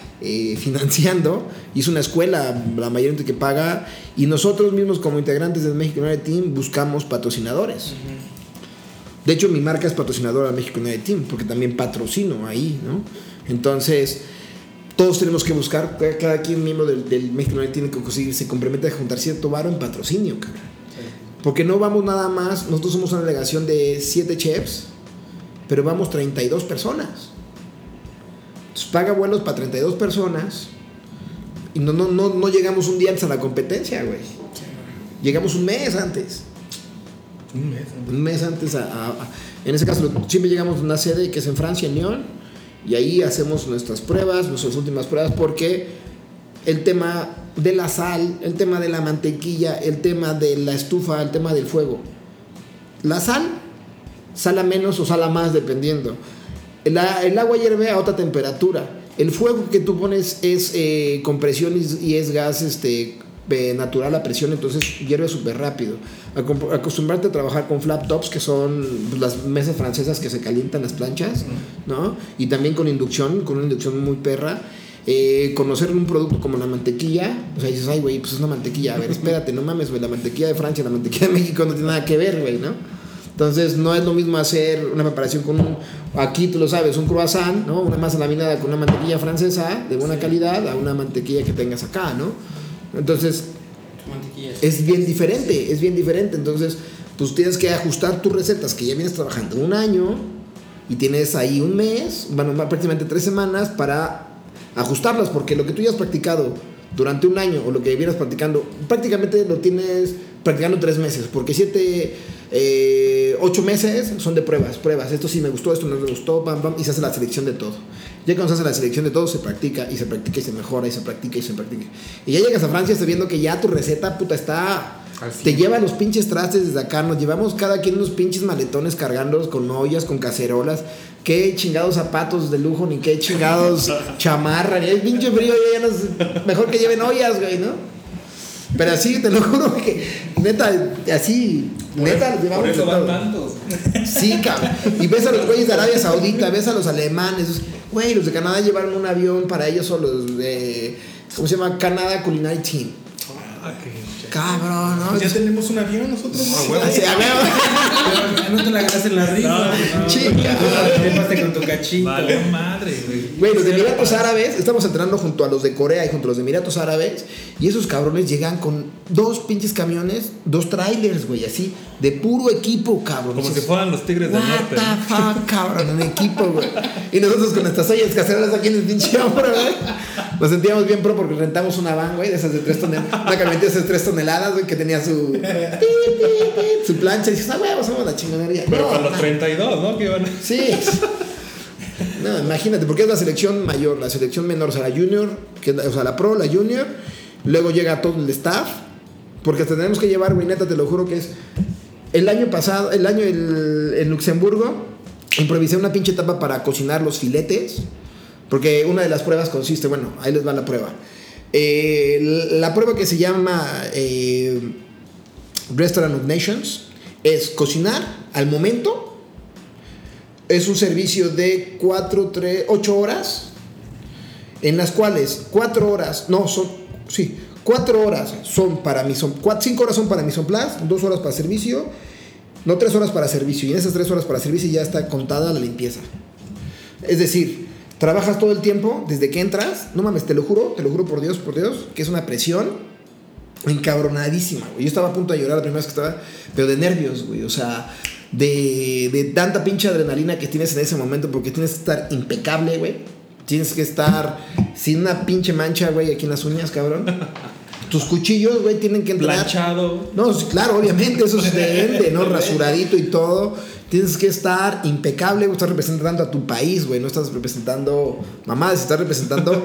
financiando. Y es una escuela, la mayor que paga. Y nosotros mismos como integrantes del Mexico United Team buscamos patrocinadores. Uh-huh. De hecho, mi marca es patrocinadora de Mexico United Team, porque también patrocino ahí, ¿no? Entonces, todos tenemos que buscar. Cada quien miembro del Mexico United Team se compromete a juntar cierto varo en patrocinio, cabrón. Sí. Porque no vamos nada más. Nosotros somos una delegación de 7 chefs, pero vamos 32 personas. Entonces, paga vuelos para 32 personas y no llegamos un día antes a la competencia, güey. Llegamos un mes antes. En ese caso, siempre llegamos a una sede que es en Francia, en Lyon, y ahí hacemos nuestras pruebas, nuestras últimas pruebas, porque el tema de la sal, el tema de la mantequilla, el tema de la estufa, el tema del fuego. La sal sala menos o sala más, dependiendo. El agua hierve a otra temperatura. El fuego que tú pones es con presión y es gas natural a presión, entonces hierve súper rápido. Acostumbrarte a trabajar con flap tops, que son las mesas francesas que se calientan las planchas, ¿no? Y también con una inducción muy perra. Conocer un producto como la mantequilla, o sea, dices, ay, güey, pues es una mantequilla. A ver, espérate, no mames, güey, la mantequilla de Francia, la mantequilla de México no tiene nada que ver, güey, ¿no? Entonces, no es lo mismo hacer una preparación con aquí tú lo sabes, un croissant, ¿no? Una masa laminada con una mantequilla francesa de buena calidad a una mantequilla que tengas acá, ¿no? Entonces, es bien diferente. Entonces, pues tienes que ajustar tus recetas que ya vienes trabajando un año y tienes ahí un mes, bueno, prácticamente 3 semanas para ajustarlas, porque lo que tú ya has practicado durante un año o lo que vienes practicando, prácticamente lo tienes practicando 3 meses, porque 8 meses son de pruebas, esto sí me gustó, esto no me gustó, pam, pam, y se hace la selección de todo. Ya cuando se hace la selección de todo, se practica y se practica y se mejora y se practica y se practica, y ya llegas a Francia, estás viendo que ya tu receta, puta, está, te lleva los pinches trastes desde acá, nos llevamos cada quien unos pinches maletones cargándolos con ollas, con cacerolas, qué chingados zapatos de lujo, ni qué chingados chamarra, ni el pinche frío, mejor que lleven ollas, güey, ¿no? Pero así, te lo juro que neta, así, neta, por llevamos. Por eso van tantos. Sí, cabrón. Y ves a los güeyes de Arabia Saudita, ves a los alemanes, güey, los de Canadá llevaron un avión para ellos solos, ¿cómo se llama? Canadá Culinary Team. Ah, qué cabrón, ¿no? Ya tenemos un avión nosotros. No, güey. Sí, no te la hagas en la rifa. No, chica. Pásate con tu cachito. Vale, madre, güey. Güey, los de Emiratos Árabes, estamos entrenando junto a los de Corea y junto a los de Emiratos Árabes, y esos cabrones llegan con 2 pinches camiones, 2 trailers, güey, así, de puro equipo, cabrón. Como si fueran los Tigres del Norte. What the fuck, cabrón, en equipo, güey. Y nosotros con estas ollas caseras aquí en el pinche hombro, güey. Nos sentíamos bien pro porque rentamos una van, güey, de esas de 3 toneladas, una camioneta de esas de 3 toneladas, güey, que tenía su plancha. Y dices, ah, güey, vamos a la chingonería. Pero no, para los 32, ¿no? Que van. Sí. No, imagínate, porque es la selección mayor, la selección menor, o sea, la junior, que es la, o sea, la pro, la junior. Luego llega todo el staff, porque tenemos que llevar, güey, neta, te lo juro que es. El año pasado, en Luxemburgo, improvisé una pinche etapa para cocinar los filetes, porque una de las pruebas consiste, bueno, ahí les va la prueba. La prueba que se llama Restaurant of Nations es cocinar al momento. Es un servicio de 8 horas, en las cuales 4 horas son para mi son, 5 horas son para mi son plus, 2 horas para servicio, no, 3 horas para servicio, y en esas 3 horas para servicio ya está contada la limpieza. Es decir, trabajas todo el tiempo desde que entras, no mames, te lo juro por Dios, que es una presión encabronadísima, güey. Yo estaba a punto de llorar la primera vez que estaba, pero de nervios, güey, o sea, de tanta pinche adrenalina que tienes en ese momento, porque tienes que estar impecable, güey. Tienes que estar sin una pinche mancha, güey, aquí en las uñas, cabrón. Tus cuchillos, güey, tienen que entrar. Planchado. No, claro, obviamente, eso es de ende, ¿no? Rasuradito y todo. Tienes que estar impecable, güey. Estás representando a tu país, güey. No estás representando mamadas, estás representando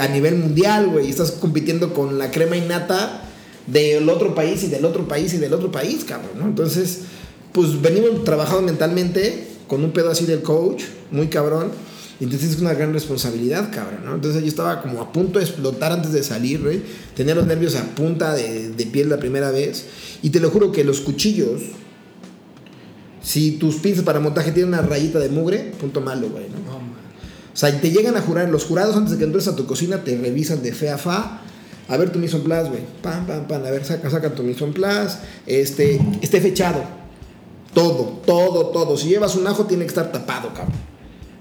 a nivel mundial, güey. Estás compitiendo con la crema innata del otro país y del otro país y del otro país, cabrón, ¿no? Entonces, pues venimos trabajando mentalmente con un pedo así del coach, muy cabrón. Entonces es una gran responsabilidad, cabrón, ¿no? Entonces yo estaba como a punto de explotar antes de salir, güey. Tenía los nervios a punta de piel la primera vez. Y te lo juro que los cuchillos Si tus pinzas para montaje tienen una rayita de mugre, punto malo, güey, ¿no? Oh, o sea, te llegan a jurar. Los jurados, antes de que entres a tu cocina, te revisan de fe a fa. A ver tu mise en place, güey. Pam, pam, pam. A ver, saca tu mise en place. Esté fechado. Todo, todo, todo. Si llevas un ajo, tiene que estar tapado, cabrón,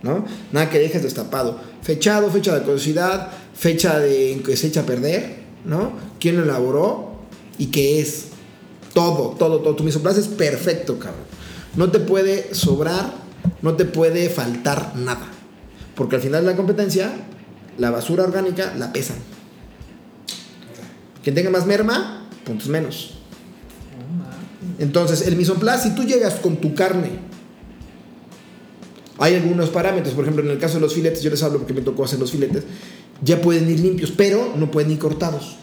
¿no? Nada que dejes destapado. Fechado, fecha de curiosidad, fecha de en que se echa a perder, ¿no? ¿Quién lo elaboró? ¿Y qué es? Todo, todo, todo. Tu mise en place es perfecto, cabrón. No te puede sobrar, no te puede faltar nada. Porque al final de la competencia, la basura orgánica la pesan. Quien tenga más merma, puntos menos. Entonces, el mise en place, si tú llegas con tu carne, hay algunos parámetros. Por ejemplo, en el caso de los filetes, yo les hablo porque me tocó hacer los filetes, ya pueden ir limpios, pero no pueden ir cortados.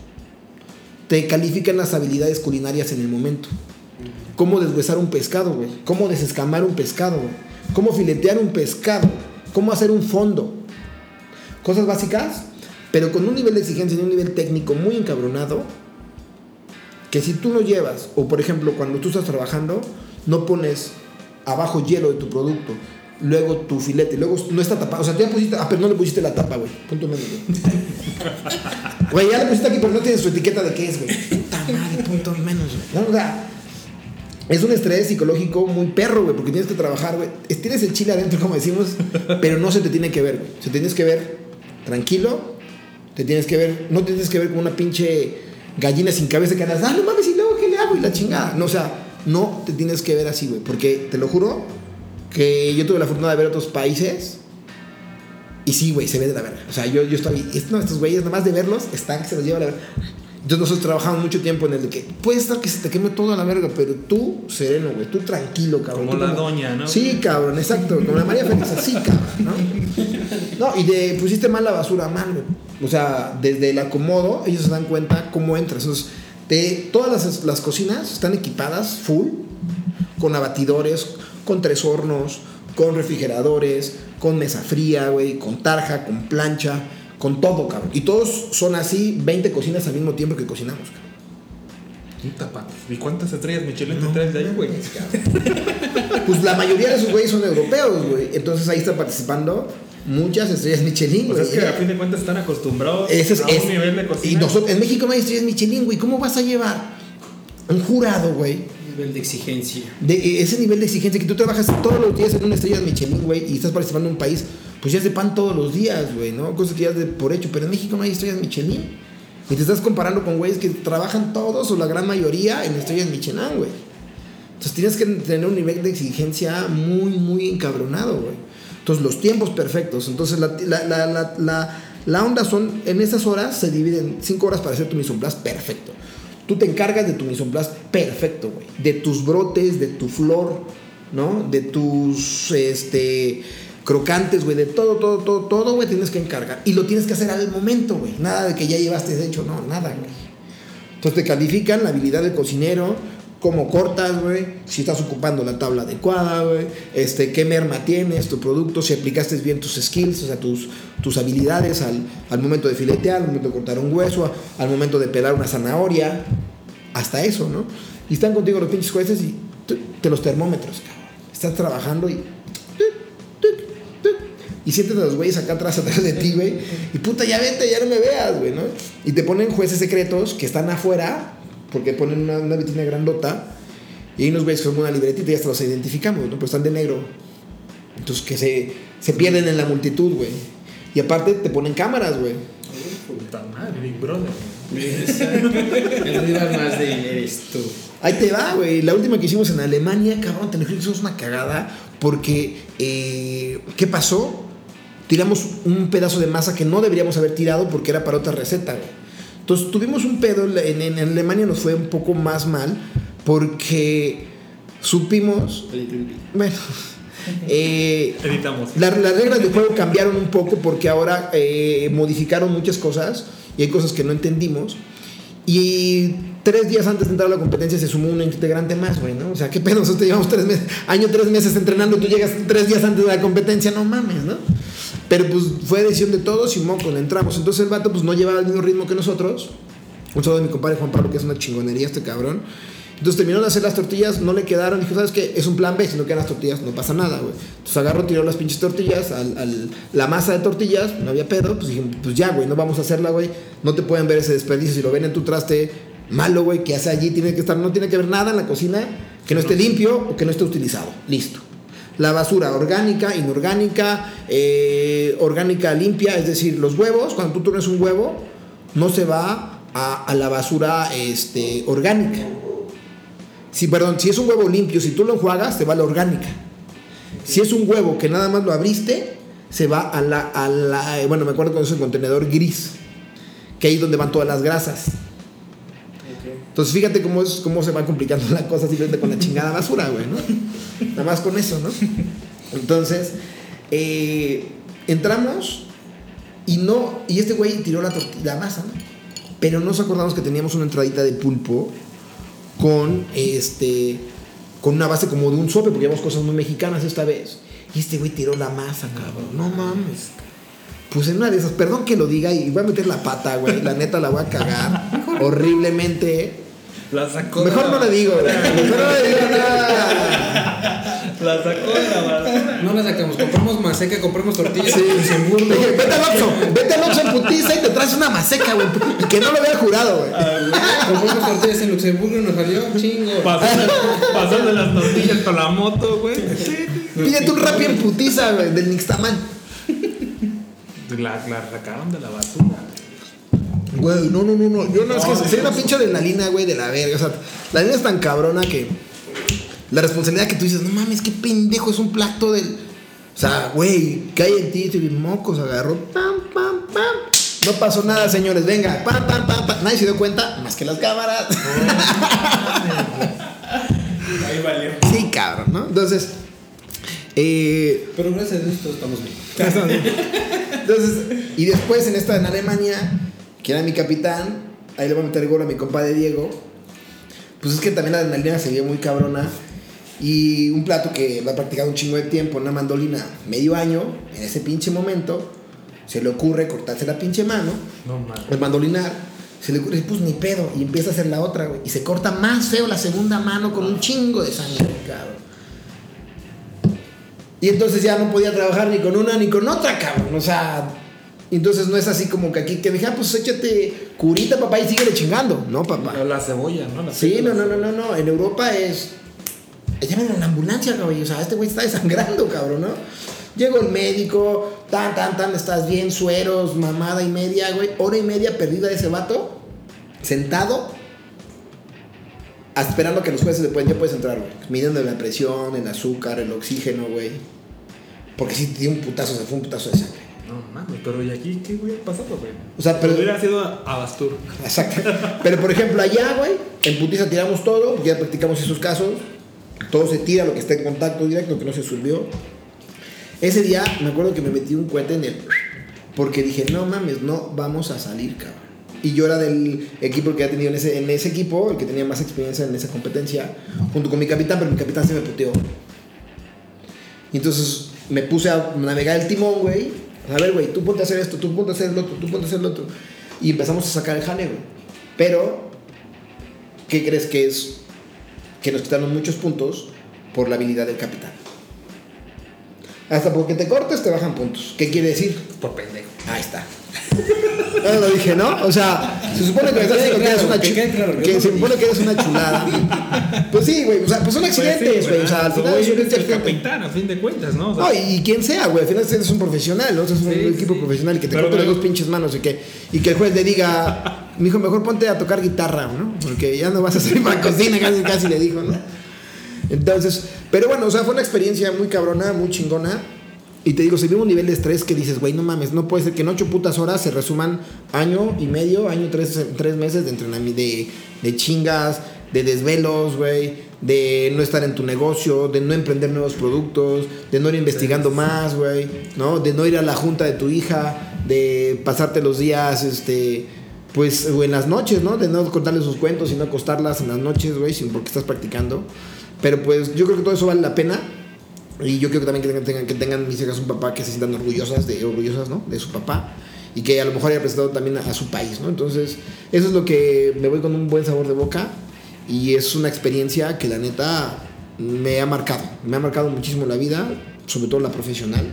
Te califican las habilidades culinarias en el momento. Cómo deshuesar un pescado, güey. Cómo desescamar un pescado, güey. Cómo filetear un pescado. Cómo hacer un fondo. Cosas básicas, pero con un nivel de exigencia y un nivel técnico muy encabronado, que si tú lo llevas, o por ejemplo cuando tú estás trabajando, no pones abajo hielo de tu producto, luego tu filete, luego no está tapado, o sea, tú ya pusiste, pero no le pusiste la tapa, güey, punto medio, güey, ya le pusiste aquí, pero no tienes su etiqueta de qué es, güey, puta madre, punto menos, güey, no, o sea, es un estrés psicológico muy perro, güey, porque tienes que trabajar, güey, tienes el chile adentro, como decimos, pero no se te tiene que ver, güey, se tienes que ver tranquilo, te tienes que ver, no te tienes que ver como una pinche gallina sin cabeza que andas, ah, no mames, y luego ¿qué le hago? Y la chingada. No, o sea, no te tienes que ver así, güey, porque te lo juro que yo tuve la fortuna de ver otros países y sí, güey, se ve de la verga. O sea, yo estaba ahí, estos güeyes, nada más de verlos, están que se los lleva la verga. Entonces nosotros trabajamos mucho tiempo en el de que puede estar que se te queme toda la verga, pero tú sereno, güey, tú tranquilo, cabrón. Como tú, la doña, ¿no? Sí, cabrón, exacto, como la María Félix, así, cabrón, ¿no? No, y de pusiste mal la basura, mal, güey. O sea, desde el acomodo, ellos se dan cuenta cómo entras. Entonces, todas las cocinas están equipadas full, con abatidores, con 3 hornos, con refrigeradores, con mesa fría, güey, con tarja, con plancha, con todo, cabrón. Y todos son así, 20 cocinas al mismo tiempo que cocinamos, cabrón. ¿Y cuántas estrellas Michelin te traes de ahí, güey? Pues la mayoría de esos güeyes son europeos, güey. Entonces ahí está participando muchas estrellas Michelin, güey. Pues es que a fin de cuentas están acostumbrados a un nivel de cocina. Y nosotros, en México no hay estrellas Michelin, güey. ¿Cómo vas a llevar un jurado, güey? Nivel de exigencia. Ese nivel de exigencia que tú trabajas todos los días en una estrella Michelin, güey, y estás participando en un país, pues ya es de pan todos los días, güey, ¿no? Cosas que ya es de por hecho. Pero en México no hay estrellas Michelin. Y te estás comparando con güeyes que trabajan todos o la gran mayoría en estrellas Michelin, güey. Entonces tienes que tener un nivel de exigencia muy, muy encabronado, güey. Entonces, los tiempos perfectos. Entonces, la onda son... En esas horas se dividen 5 horas para hacer tu mise en place perfecto. Tú te encargas de tu mise en place perfecto, güey. De tus brotes, de tu flor, ¿no? De tus crocantes, güey. De todo, todo, todo, todo, güey, tienes que encargar. Y lo tienes que hacer al momento, güey. Nada de que ya llevaste hecho, no, nada, güey. Entonces, te califican la habilidad del cocinero... Cómo cortas, güey, si estás ocupando la tabla adecuada, güey, qué merma tienes, tu producto, si aplicaste bien tus skills, o sea, tus habilidades al momento de filetear, al momento de cortar un hueso, al momento de pelar una zanahoria, hasta eso, ¿no? Y están contigo los pinches jueces y te los termómetros, cabrón. Estás trabajando y sientes a los güeyes acá atrás de ti, güey, y puta, ya vete, ya no me veas, güey, ¿no? Y te ponen jueces secretos que están afuera, porque ponen una vitrina grandota y ahí nos ves con una libretita y hasta los identificamos, ¿no? Pero están de negro. Entonces que se pierden en la multitud, güey. Y aparte te ponen cámaras, güey. Puta madre, Big Brother. El rival más de él eres tú. Ahí te va, güey. La última que hicimos en Alemania, cabrón, te lo juro que es una cagada. Porque, ¿qué pasó? Tiramos un pedazo de masa que no deberíamos haber tirado porque era para otra receta, güey. Entonces tuvimos un pedo, en Alemania nos fue un poco más mal porque supimos, bueno, editamos. Las reglas del juego cambiaron un poco porque ahora modificaron muchas cosas y hay cosas que no entendimos y 3 días antes de entrar a la competencia se sumó un integrante más, güey, ¿no? O sea, qué pedo, nosotros te llevamos 3 meses entrenando y tú llegas 3 días antes de la competencia, no mames, ¿no? Pero pues fue decisión de todos y moco, le entramos. Entonces el vato pues no llevaba el mismo ritmo que nosotros. Un saludo de mi compadre Juan Pablo, que es una chingonería este cabrón. Entonces terminó de hacer las tortillas, no le quedaron. Dijo, ¿sabes qué? Es un plan B, si no quedan las tortillas, no pasa nada, güey. Entonces agarró, tiró las pinches tortillas, la masa de tortillas, no había pedo. Pues dije, pues ya, güey, no vamos a hacerla, güey. No te pueden ver ese desperdicio. Si lo ven en tu traste, malo, güey, que hace allí, tiene que estar, no tiene que ver nada en la cocina que no esté limpio o que no esté utilizado. Listo. La basura orgánica, inorgánica, orgánica limpia, es decir, los huevos, cuando tú turnes un huevo, no se va a la basura orgánica. Si es un huevo limpio, si tú lo enjuagas, se va a la orgánica. Si es un huevo que nada más lo abriste, se va a la bueno, me acuerdo cuando es el contenedor gris, que ahí es donde van todas las grasas. Okay. Entonces fíjate cómo se va complicando la cosa simplemente con la chingada basura, güey, ¿no? Nada más con eso, ¿no? Entonces, entramos y este güey tiró la masa, ¿no? Pero nos acordamos que teníamos una entradita de pulpo con una base como de un sope, porque llevamos cosas muy mexicanas esta vez. Y este güey tiró la masa, cabrón. No mames. Pues en una de esas, perdón que lo diga, y voy a meter la pata, güey. La neta la voy a cagar horriblemente. La sacó. Mejor no la digo, güey. Mejor no la digo nada. La sacó la basura. No la sacamos, compramos maseca, compramos tortillas. Sí, seguro. Vete al Oxxo en putiza y te traes una maseca, güey. Y que no lo había jurado, güey. Compramos tortillas en Luxemburgo y nos salió un chingo. Pasando las tortillas con la moto, güey. Pídete un rapi en putiza, güey, del Nixtaman. La sacaron de la basura, güey. Güey, no. Yo no, es que sería una pinche adrenalina, güey, de la verga. O sea, la línea es tan cabrona que la responsabilidad que tú dices, no mames, qué pendejo, es un plato del. O sea, güey, cae en ti, y mocos, agarró, pam, pam, pam. No pasó nada, señores, venga, pam, pam, pam, pam. Nadie se dio cuenta, más que las cámaras. Ahí valió. Sí, cabrón, ¿no? Entonces. Pero gracias a Dios todos estamos bien. Entonces, y después en Alemania, que era mi capitán, ahí le voy a meter gol a mi compadre Diego. Pues es que también la adrenalina se vio muy cabrona. Y un plato que lo ha practicado un chingo de tiempo, una mandolina, medio año, en ese pinche momento, se le ocurre cortarse la pinche mano, el mandolinar, se le ocurre, pues ni pedo, y empieza a hacer la otra, güey. Y se corta más feo la segunda mano con un chingo de sangre, cabrón. Y entonces ya no podía trabajar ni con una ni con otra, cabrón, o sea. Entonces no es así como que aquí te dije, ah, pues échate curita, papá, y síguele chingando. No, papá. Pero la cebolla, ¿no? No. En Europa es. Llaman a la ambulancia, cabrón. O sea, este güey está desangrando, cabrón, ¿no? Llegó el médico, tan, estás bien, sueros, mamada y media, güey. Hora y media perdida de ese vato, sentado, esperando que los jueces le puedan, ya puedes entrar, güey. Midiendo la presión, el azúcar, el oxígeno, güey. Porque sí te dio un putazo, se fue un putazo de sangre. No mames, pero ¿y aquí qué hubiera pasado, güey? O sea, pero hubiera sido Abastur. Exacto. Pero por ejemplo, allá, güey, en putiza tiramos todo, ya practicamos esos casos. Todo se tira, lo que está en contacto directo, que no se subió. Ese día me acuerdo que me metí un cohete en el. Porque dije, no mames, no vamos a salir, cabrón. Y yo era del equipo que había tenido en ese equipo, el que tenía más experiencia en esa competencia, junto con mi capitán, pero mi capitán se me puteó. Y entonces me puse a navegar el timón, güey. A ver, güey, tú ponte a hacer esto, tú ponte a hacer lo otro, tú ponte a hacer lo otro. Y empezamos a sacar el jale, güey. Pero, ¿qué crees que es? Que nos quitaron muchos puntos por la habilidad del capitán. Hasta porque te cortes, te bajan puntos. ¿Qué quiere decir? Por pendejo. Ahí está. No lo dije, ¿no? O sea, se supone que se supone que eres una chulada. Pues sí, güey, o sea, pues son accidentes, güey, sí, o sea, al final yo eres el capitán, a fin de cuentas, ¿no? O sea, no, y quien sea, güey, al final eres un profesional, ¿no? O sea, es un equipo profesional que te corta las dos pinches manos y que el juez le diga, mijo, mejor ponte a tocar guitarra, ¿no? Porque ya no vas a hacer para cocina, casi le dijo, ¿no? Entonces, pero bueno, o sea, fue una experiencia muy cabrona, muy chingona. Y te digo, se vive un nivel de estrés que dices, güey, no mames, no puede ser que en 8 putas horas se resuman año y medio, tres meses de entrenamiento, de chingas, de desvelos, güey, de no estar en tu negocio, de no emprender nuevos productos, de no ir investigando más, güey, ¿no? De no ir a la junta de tu hija, de pasarte los días, pues, o en las noches, ¿no? De no contarle sus cuentos y no acostarlas en las noches, güey, porque estás practicando. Pero pues yo creo que todo eso vale la pena. Y yo creo que también que tengan mis hijas un papá que se sientan orgullosas, ¿no? De su papá. Y que a lo mejor haya presentado también a su país, ¿no? Entonces, eso es lo que me voy con un buen sabor de boca. y es una experiencia que la neta me ha marcado muchísimo la vida, sobre todo la profesional,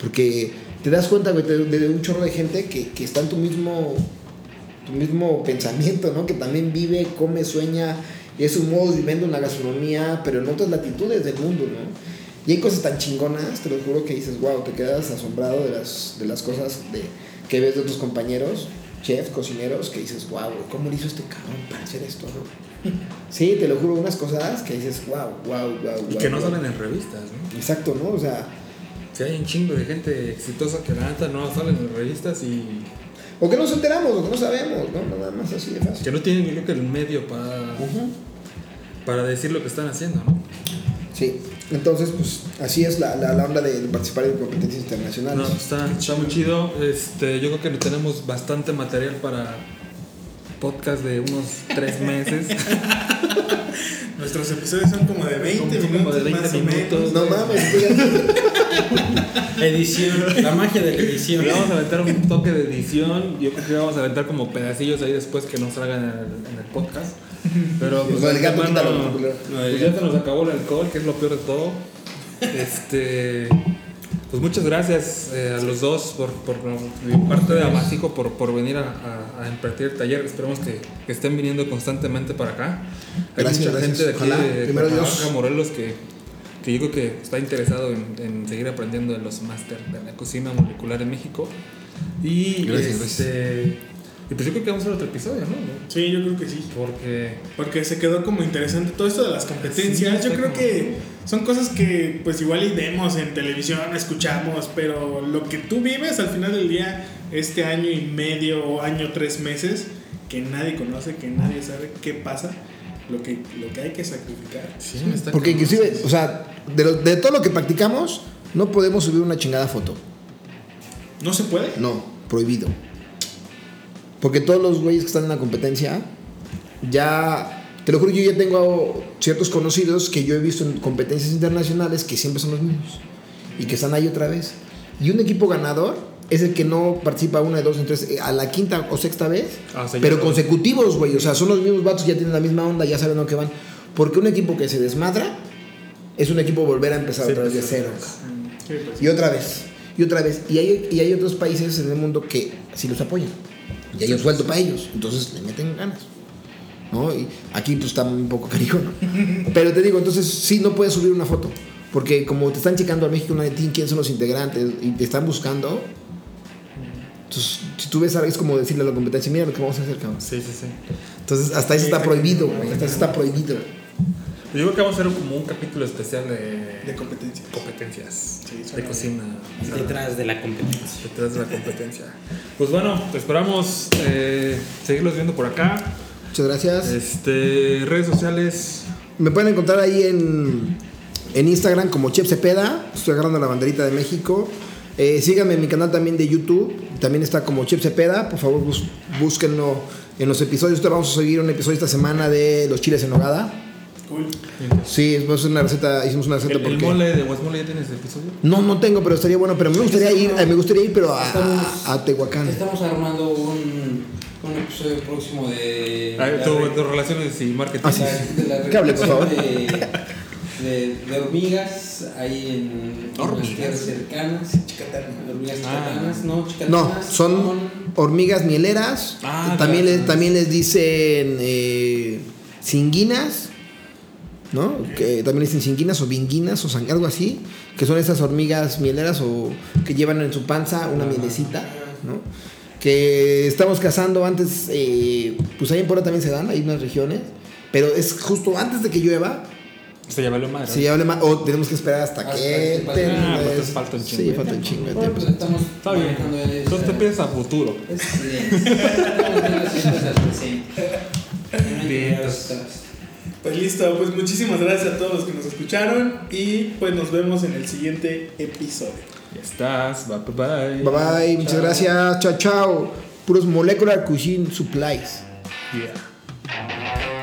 porque te das cuenta, güey, de un chorro de gente que está en tu mismo pensamiento, ¿no? Que también vive, come, sueña, y es un modo de vivir en la gastronomía, pero en otras latitudes del mundo, ¿no? Y hay cosas tan chingonas, te lo juro, que dices, wow, te quedas asombrado de las cosas que ves de tus compañeros, chefs, cocineros, que dices, wow, ¿cómo le hizo este cabrón para hacer esto, no? Sí, te lo juro, unas cosas que dices, wow. Y que no salen en revistas, ¿no? Exacto, ¿no? O sea... Sí, hay un chingo de gente exitosa que la neta no salen en revistas y... O que no nos enteramos, o que no sabemos, ¿no? Nada más así de fácil. Que no tienen, creo que, el medio para decir lo que están haciendo, ¿no? Sí. Entonces, pues, así es la onda de participar en competencias internacionales. No, está muy chido. Yo creo que tenemos bastante material para podcast de unos 3 meses. Nuestros episodios son como de 20 minutos. Como de 20 minutos. No mames, edición. La magia de la edición. Le vamos a aventar un toque de edición. Yo creo que vamos a aventar como pedacillos ahí después que nos salgan en el podcast. Pero pues, el gato, mano, pues ya se nos acabó el alcohol, que es lo peor de todo. Pues muchas gracias a los dos por parte de Amasijo por venir a impartir el taller. Esperemos que estén viniendo constantemente para acá. Hay mucha gente de aquí, ojalá, de Cuernavaca, Morelos, que yo creo que está interesado en seguir aprendiendo de los máster de la cocina molecular en México. Y gracias. Y pues yo creo que vamos a hacer otro episodio, ¿no? Sí, yo creo que sí. Porque se quedó como interesante todo esto de las competencias. Sí, yo creo que son cosas que pues igual y vemos en televisión, escuchamos, pero lo que tú vives al final del día, este año y medio o año 3 meses, que nadie conoce, que nadie sabe qué pasa, lo que hay que sacrificar. Sí, porque inclusive, o sea, de todo lo que practicamos, no podemos subir una chingada foto. ¿No se puede? No, prohibido. Porque todos los güeyes que están en la competencia, ya, te lo juro, yo ya tengo ciertos conocidos que yo he visto en competencias internacionales que siempre son los mismos y que están ahí otra vez. Y un equipo ganador es el que no participa una, dos, tres, a la quinta o sexta vez, pero consecutivos, güey. O sea, son los mismos vatos, ya tienen la misma onda, ya saben a lo que van. Porque un equipo que se desmadra es un equipo volver a empezar otra vez de cero. Y otra vez, y otra vez. Y hay otros países en el mundo que sí los apoyan. Y hay un sueldo para ellos, entonces le meten ganas, ¿no? Y aquí pues está un poco cariño, ¿no? Pero te digo, entonces sí, no puedes subir una foto, porque como te están checando al Mexico United Team, quién son los integrantes, y te están buscando. Entonces, si tú ves algo, es como decirle a la competencia, mira lo que vamos a hacer, cabrón. Sí. Entonces hasta eso está prohibido, güey. Hasta eso está prohibido. Yo creo que vamos a hacer como un capítulo especial de competencias sí, de cocina. Detrás de la competencia. Pues bueno, te esperamos seguirlos viendo por acá. Muchas gracias. Redes sociales. Me pueden encontrar ahí en Instagram como Chef Cepeda. Estoy agarrando la banderita de México. Síganme en mi canal también de YouTube. También está como Chef Cepeda. Por favor, búsquenlo en los episodios. Vamos a seguir un episodio esta semana de los chiles en nogada. Cool. Sí, hicimos una receta porque... ¿El mole de guasmole ya tienes el episodio? No tengo, pero estaría bueno, pero me gustaría ir pero a Tehuacán. Estamos armando un episodio próximo de... tus relaciones y marketing. Ah, sí. ¿Qué hable, por favor? De hormigas, ahí en las tierras cercanas. Chicatanas. No, son hormigas mieleras. También les dicen cinguinas, ¿no? Que también dicen cinguinas o vinguinas o algo así, que son esas hormigas mieleras o que llevan en su panza una mielecita, ¿no? Que estamos cazando antes, pues ahí en Puebla también se dan, hay unas regiones, pero es justo antes de que llueva. Se lleva lo más. O tenemos que esperar hasta que termine. Pues falta un chingo. Sí, falta un chingo de tiempo. Está bien. Entonces te piensas a futuro. Pues listo, pues muchísimas gracias a todos los que nos escucharon y pues nos vemos en el siguiente episodio. Ya estás, bye, chao. Muchas gracias, chao. Puros Molecular Cuisine Supplies. Yeah.